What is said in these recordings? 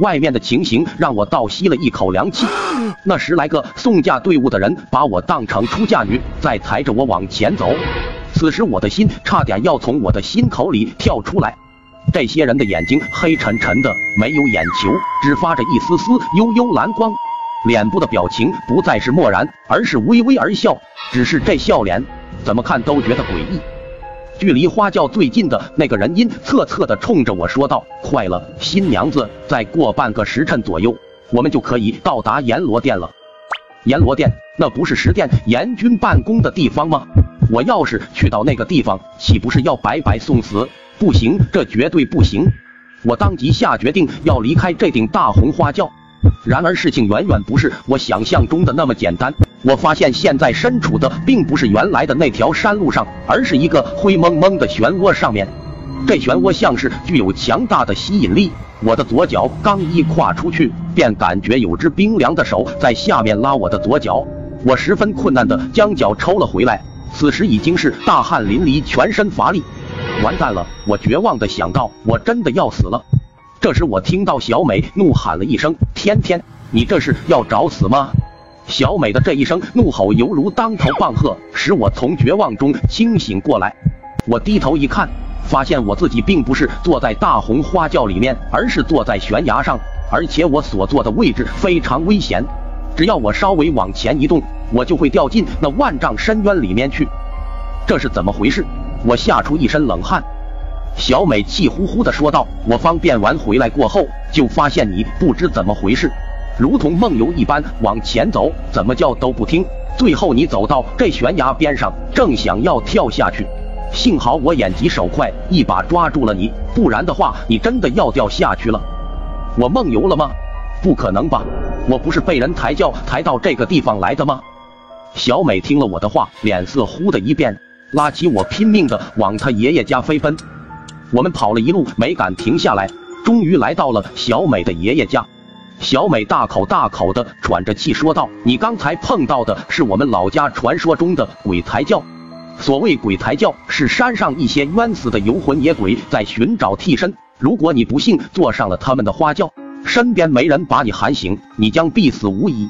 外面的情形让我倒吸了一口凉气。那10来个送嫁队伍的人把我当成出嫁女，在抬着我往前走。此时我的心差点要从我的心口里跳出来。这些人的眼睛黑沉沉的，没有眼球，只发着一丝丝幽幽蓝光，脸部的表情不再是漠然，而是微微而笑。只是这笑脸怎么看都觉得诡异。距离花轿最近的那个人阴恻恻地冲着我说道：“快了，新娘子，再过半个时辰左右，我们就可以到达阎罗殿了。”阎罗殿，那不是10殿阎君办公的地方吗？我要是去到那个地方，岂不是要白白送死？不行，这绝对不行！我当即下决定要离开这顶大红花轿。然而事情远远不是我想象中的那么简单。我发现现在身处的并不是原来的那条山路上，而是一个灰蒙蒙的漩涡上面。这漩涡像是具有强大的吸引力，我的左脚刚一跨出去，便感觉有只冰凉的手在下面拉我的左脚。我十分困难地将脚抽了回来，此时已经是大汗淋漓，全身乏力。完蛋了！我绝望地想到，我真的要死了。这时我听到小美怒喊了一声：“天天，你这是要找死吗？”小美的这一声怒吼犹如当头棒喝，使我从绝望中清醒过来。我低头一看，发现我自己并不是坐在大红花轿里面，而是坐在悬崖上，而且我所坐的位置非常危险，只要我稍微往前移动，我就会掉进那万丈深渊里面去。这是怎么回事？我吓出一身冷汗。小美气呼呼地说道：“我方便完回来过后，就发现你不知怎么回事，如同梦游一般往前走，怎么叫都不听，最后你走到这悬崖边上，正想要跳下去，幸好我眼疾手快，一把抓住了你，不然的话你真的要掉下去了。”我梦游了吗？不可能吧，我不是被人抬轿抬到这个地方来的吗？小美听了我的话，脸色忽的一变，拉起我拼命的往她爷爷家飞奔。我们跑了一路没敢停下来，终于来到了小美的爷爷家。小美大口的喘着气说道：“你刚才碰到的是我们老家传说中的鬼抬轿。所谓鬼抬轿，是山上一些冤死的游魂野鬼在寻找替身。如果你不幸坐上了他们的花轿，身边没人把你喊醒，你将必死无疑。”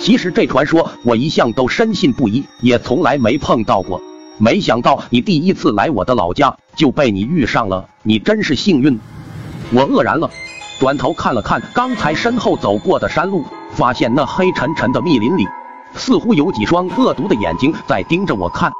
其实这传说我一向都深信不疑，也从来没碰到过。没想到你第一次来我的老家就被你遇上了，你真是幸运。我愕然了。转头看了看刚才身后走过的山路，发现那黑沉沉的密林里似乎有几双恶毒的眼睛在盯着我看。